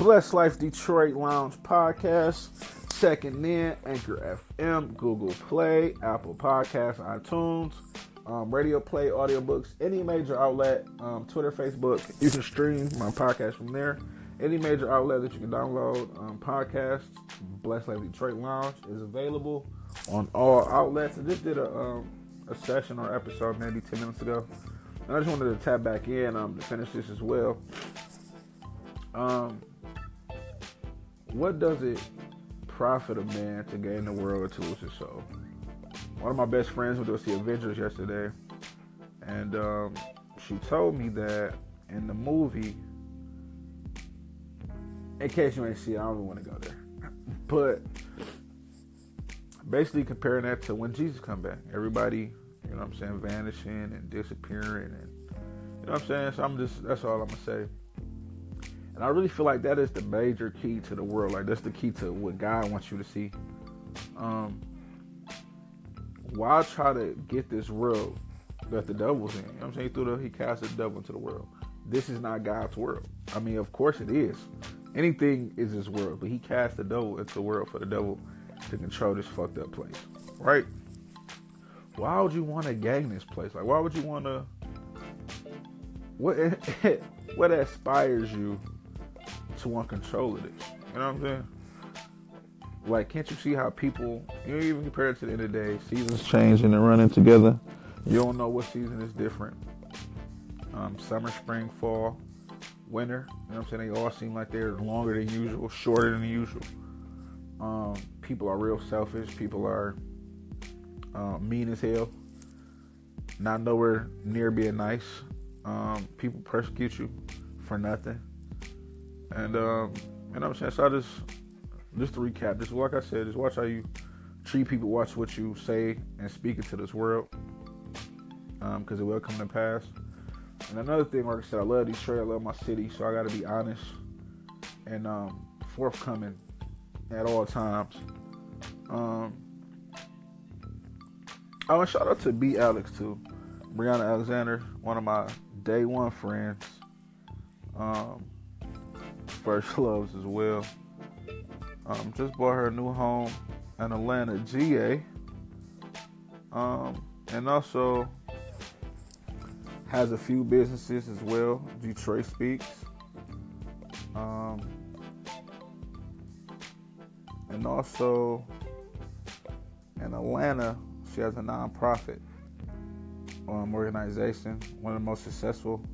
Bless Life Detroit Lounge Podcast. Checking in, Anchor FM, Google Play, Apple Podcasts, iTunes, Radio Play, audiobooks, any major outlet, Twitter, Facebook. You can stream my podcast from there. Any major outlet that you can download podcasts, Bless Life Detroit Lounge is available on all outlets. I just did a session or episode maybe 10 minutes ago, and I just wanted to tap back in to finish this as well. What does it profit a man to gain the world to lose his soul? One of my best friends went to see Avengers yesterday, and she told me that in the movie, in case you ain't see it, I don't even want to go there, but basically comparing that to when Jesus come back, everybody, you know what I'm saying, vanishing and disappearing, and you know what I'm saying. So that's all I'm gonna say. And I really feel like that is the major key to the world. Like, that's the key to what God wants you to see. Why try to get this world that the devil's in? You know what I'm saying? He cast the devil into the world. This is not God's world. I mean, of course it is. Anything is his world, but he cast the devil into the world for the devil to control this fucked up place, right? Why would you want to gain this place? Like, why would you want to? What aspires you to want control of this? You know what I'm saying? Like, can't you see how people, you know, even compared to the end of the day, seasons changing and running together. You don't know what season is different. Summer, spring, fall, winter. You know what I'm saying? They all seem like they're longer than usual, shorter than usual. People are real selfish. People are mean as hell. Not nowhere near being nice. People persecute you for nothing. And you know what I'm saying? So I just to recap, just like I said, just watch how you treat people, watch what you say and speak into this world, because it will come to pass. And another thing, like I said, I love Detroit, I love my city, so I gotta be honest and forthcoming at all times. Oh, and shout out to B. Alex too, Brianna Alexander, one of my day one friends, first loves as well. Just bought her a new home in Atlanta, GA, and also has a few businesses as well. Detroit Speaks, and also in Atlanta, she has a nonprofit organization. One of the most successful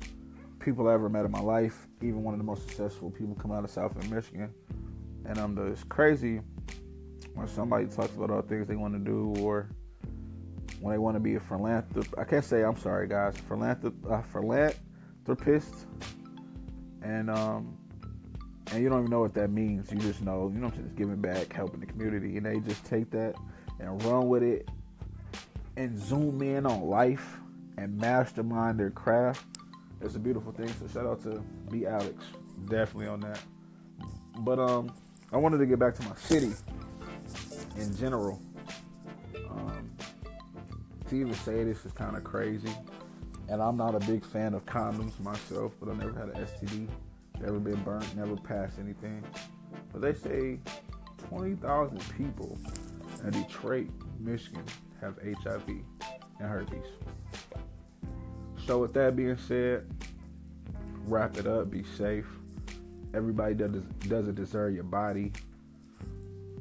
people I ever met in my life. Even one of the most successful people come out of Southern Michigan. And it's crazy when somebody talks about all the things they want to do, or when they want to be a philanthropist. I can't say, I'm sorry, guys. Philanthropist. And you don't even know what that means. You just know, you know what I'm saying, just giving back, helping the community. And they just take that and run with it and zoom in on life and mastermind their craft. It's a beautiful thing. So shout out to B. Alex. Definitely on that. But I wanted to get back to my city in general. To even say this is kind of crazy, and I'm not a big fan of condoms myself, but I never had an STD, never been burnt, never passed anything. But they say 20,000 people in Detroit, Michigan have HIV and herpes. So with that being said, wrap it up, be safe. Everybody doesn't deserve your body,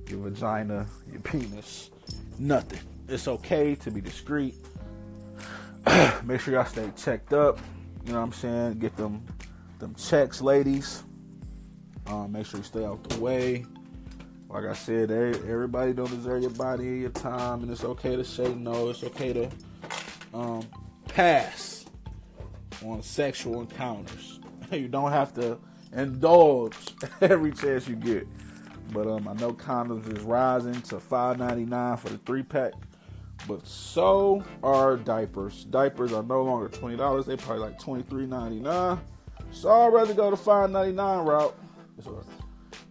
your vagina, your penis, nothing. It's okay to be discreet. Make sure y'all stay checked up. You know what I'm saying? Get them checks, ladies. Make sure you stay out the way. Like I said, everybody don't deserve your body or your time, and it's okay to say no. It's okay to pass on sexual encounters. You don't have to indulge every chance you get. But I know condoms is rising to $5.99 for the 3-pack, but so are diapers. Diapers are no longer $20. They probably like $23.99. So I'd rather go to $5.99 route.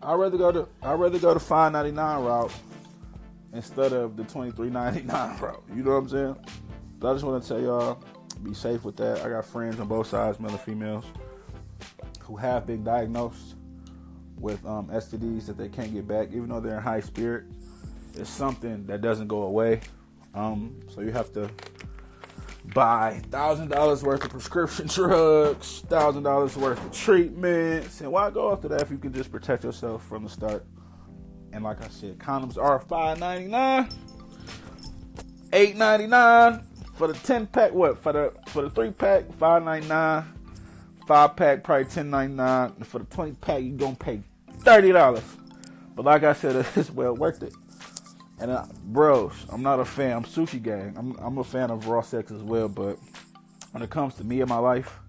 I'd rather go to $5.99 route instead of the $23.99 route. You know what I'm saying? So I just want to tell y'all, be safe with that. I got friends on both sides, male and females, who have been diagnosed with STDs that they can't get back, even though they're in high spirit. It's something that doesn't go away. So you have to buy $1,000 worth of prescription drugs, $1,000 worth of treatments. And why go after that if you can just protect yourself from the start? And like I said, condoms are $5.99, $8.99 for the 10-pack. What for the 3-pack? $5.99. 5-pack probably $10.99. And for the 20-pack, you're gonna pay $30. But like I said, it's well worth it. And bros, I'm not a fan. I'm sushi gang. I'm a fan of raw sex as well. But when it comes to me and my life,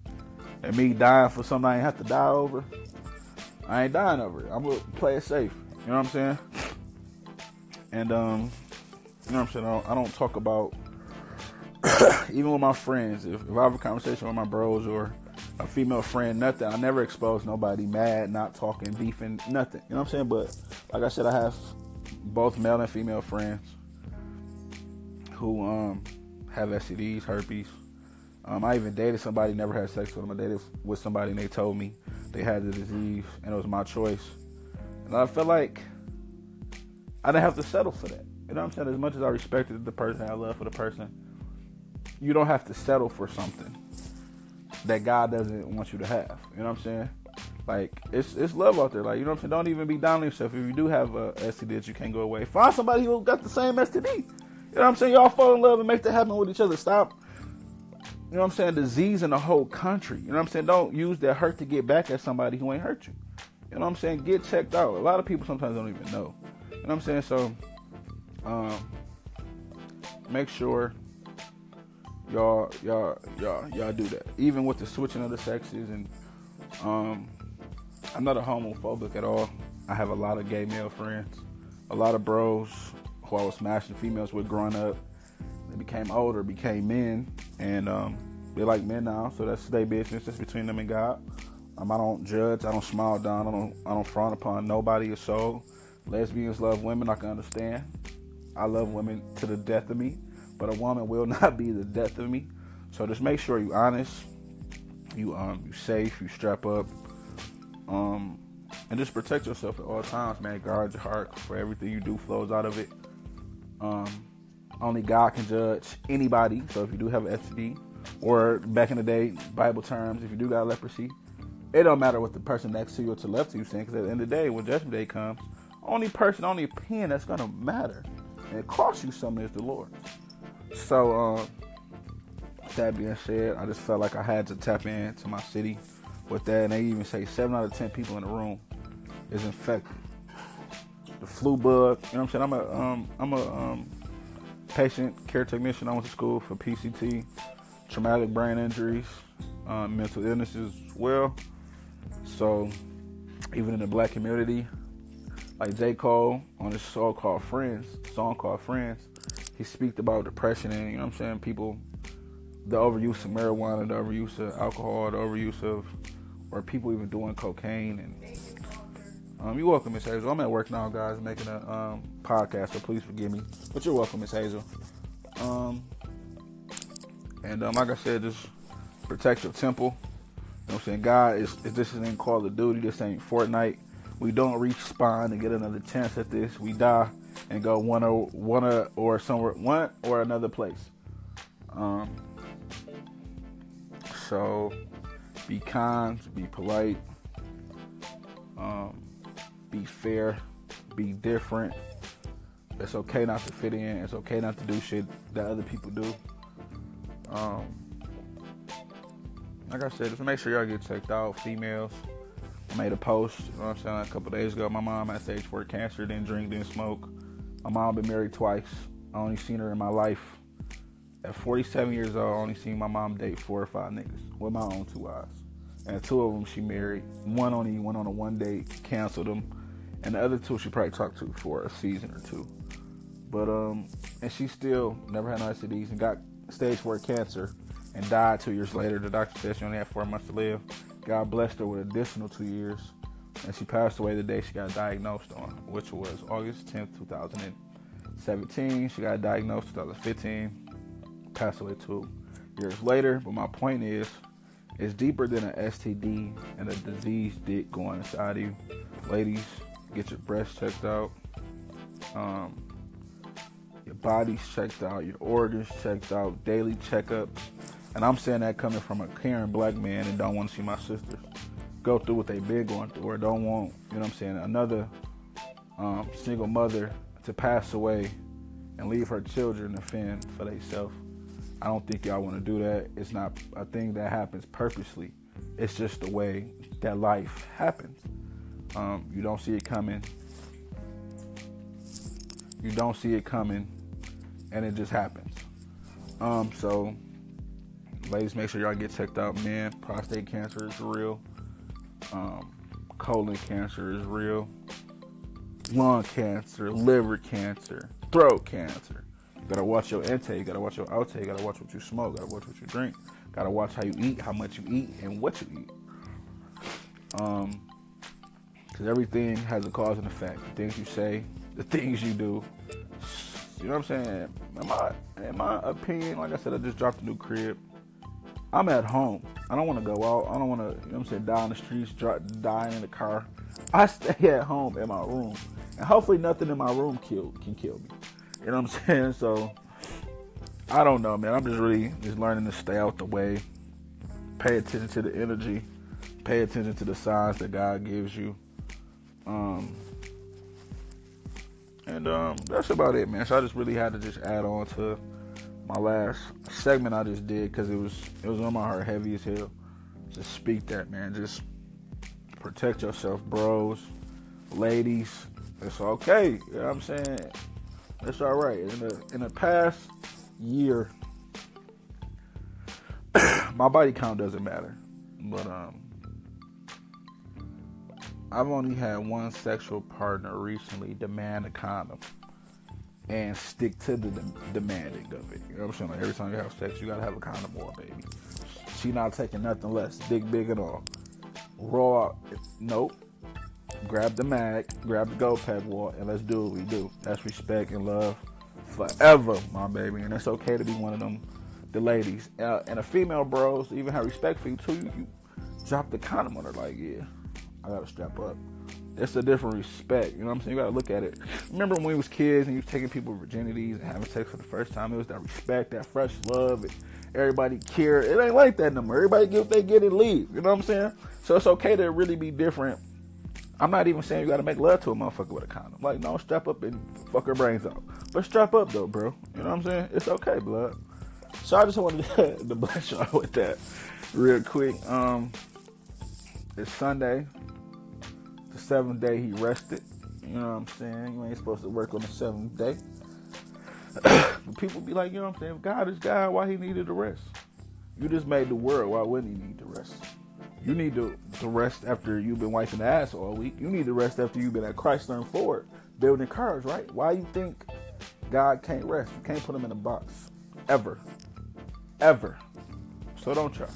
and me dying for something I ain't have to die over, I ain't dying over it. I'm gonna play it safe. You know what I'm saying? And you know what I'm saying. I don't talk about even with my friends. If I have a conversation with my bros or a female friend, nothing. I never expose nobody. Mad, not talking, beefing, nothing. You know what I'm saying? But like I said, I have both male and female friends who have STDs, herpes. I even dated somebody, never had sex with them. I dated with somebody and they told me they had the disease and it was my choice. And I felt like I didn't have to settle for that. You know what I'm saying? As much as I respected the person, I love for the person, you don't have to settle for something that God doesn't want you to have. You know what I'm saying? Like, it's love out there. Like, you know what I'm saying? Don't even be down on yourself. If you do have a STD that you can't go away, find somebody who got the same STD. You know what I'm saying? Y'all fall in love and make that happen with each other. Stop, you know what I'm saying, disease in the whole country. You know what I'm saying? Don't use that hurt to get back at somebody who ain't hurt you. You know what I'm saying? Get checked out. A lot of people sometimes don't even know. You know what I'm saying? So, make sure y'all do that. Even with the switching of the sexes and, I'm not a homophobic at all. I have a lot of gay male friends, a lot of bros who I was smashing females with growing up. They became older, became men, and they like men now. So that's their business. That's between them and God. I don't judge. I don't smile down. I don't frown upon nobody or soul. Lesbians love women. I can understand. I love women to the death of me, but a woman will not be the death of me. So just make sure you honest, you safe, you strap up. And just protect yourself at all times, man. Guard your heart, for everything you do flows out of it. Only God can judge anybody. So if you do have an STD, or back in the day, Bible terms, if you do got leprosy, it don't matter what the person next to you or to left to you saying, because at the end of the day, when Judgment Day comes, only opinion that's gonna matter and it costs you something is the Lord. So that being said, I just felt like I had to tap into my city with that, and they even say 7 out of 10 people in the room is infected. The flu bug, you know what I'm saying? I'm a patient care technician. I went to school for PCT, traumatic brain injuries, mental illnesses as well. So even in the black community, like J. Cole on his song called Friends, he speaks about depression and, you know what I'm saying, people, the overuse of marijuana, the overuse of alcohol, the overuse of, or people even doing cocaine. And you're welcome, Miss Hazel. I'm at work now, guys, making a podcast, so please forgive me. But you're welcome, Miss Hazel. Like I said, just protect your temple. You know what I'm saying? God, this isn't Call of Duty. This ain't Fortnite. We don't respawn and get another chance at this. We die and go one or another place. So be kind, be polite, be fair, be different. It's okay not to fit in. It's okay not to do shit that other people do. Like I said, just make sure y'all get checked out. Females, I made a post, you know what I'm saying, a couple days ago. My mom had stage 4 cancer, didn't drink, didn't smoke. My mom been married twice. I only seen her in my life. At 47 years old, I only seen my mom date 4 or 5 niggas with my own 2 eyes. And 2 of them she married. One only went on a one date, canceled them. And the other 2 she probably talked to for a season or 2. But, and she still never had no STDs and got stage 4 cancer and died 2 years later. The doctor said she only had 4 months to live. God blessed her with an additional 2 years. And she passed away the day she got diagnosed on, which was August 10th, 2017. She got diagnosed 2015. Passed away 2 years later. But my point is, It's deeper than an STD and a diseased dick going inside of you. Ladies, get your breasts checked out. Your body's checked out. Your organs checked out. Daily checkups. And I'm saying that coming from a caring black man and don't want to see my sisters go through what they've been going through, or don't want, you know what I'm saying, another single mother to pass away and leave her children to fend for themselves. I don't think y'all want to do that. It's not a thing that happens purposely. It's just the way that life happens. You don't see it coming. You don't see it coming, and it just happens. So, ladies, make sure y'all get checked out. Man, prostate cancer is real. Colon cancer is real. Lung cancer, liver cancer, throat cancer. You gotta watch your intake, you gotta watch your outtake, you gotta watch what you smoke, you gotta watch what you drink, you gotta watch how you eat, how much you eat, and what you eat. Because everything has a cause and effect. The things you say, the things you do. You know what I'm saying? In my opinion, like I said, I just dropped a new crib. I'm at home. I don't want to go out. I don't want to, you know what I'm saying, die on the streets, die in the car. I stay at home in my room. And hopefully nothing in my room can kill me. You know what I'm saying? So, I don't know, man. I'm just really just learning to stay out the way. Pay attention to the energy. Pay attention to the signs that God gives you. That's about it, man. So, I just really had to just add on to my last segment I just did, because it was on my heart heavy as hell. Just speak that, man. Just protect yourself, bros, ladies. It's okay. You know what I'm saying? It's all right. In the past year, my body count doesn't matter, but I've only had one sexual partner recently demand a condom and stick to the demanding of it. You know what I'm saying? Like, every time you have sex, you gotta have a condom on, baby. She not taking nothing less, dick big and all. Raw, nope. Grab the mag, grab the gold peg wall, and let's do what we do. That's respect and love forever, my baby. And it's okay to be one of them, the ladies. And the female bros even have respect for you, too. You drop the condom on her, like, yeah, I gotta strap up. It's a different respect, you know what I'm saying? You gotta look at it. Remember when we was kids and you was taking people's virginities and having sex for the first time? It was that respect, that fresh love, and everybody cared. It ain't like that no more. Everybody get what they get and leave, you know what I'm saying? So it's okay to really be different. I'm not even saying you gotta make love to a motherfucker with a condom. Like, no, strap up and fuck her brains out. But strap up though, bro. You know what I'm saying? It's okay, blood. So I just wanted to bless y'all with that real quick. It's Sunday. The seventh day he rested. You know what I'm saying? You ain't supposed to work on the seventh day. People be like, you know what I'm saying? If God is God, why he needed to rest? You just made the world. Why wouldn't he need to rest? You need to rest after you've been wiping the ass all week. You need to rest after you've been at Chrysler Ford building cars, right? Why you think God can't rest? You can't put him in a box. Ever. Ever. So don't try.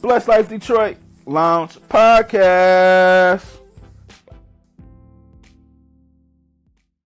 Bless Life Detroit Lounge Podcast.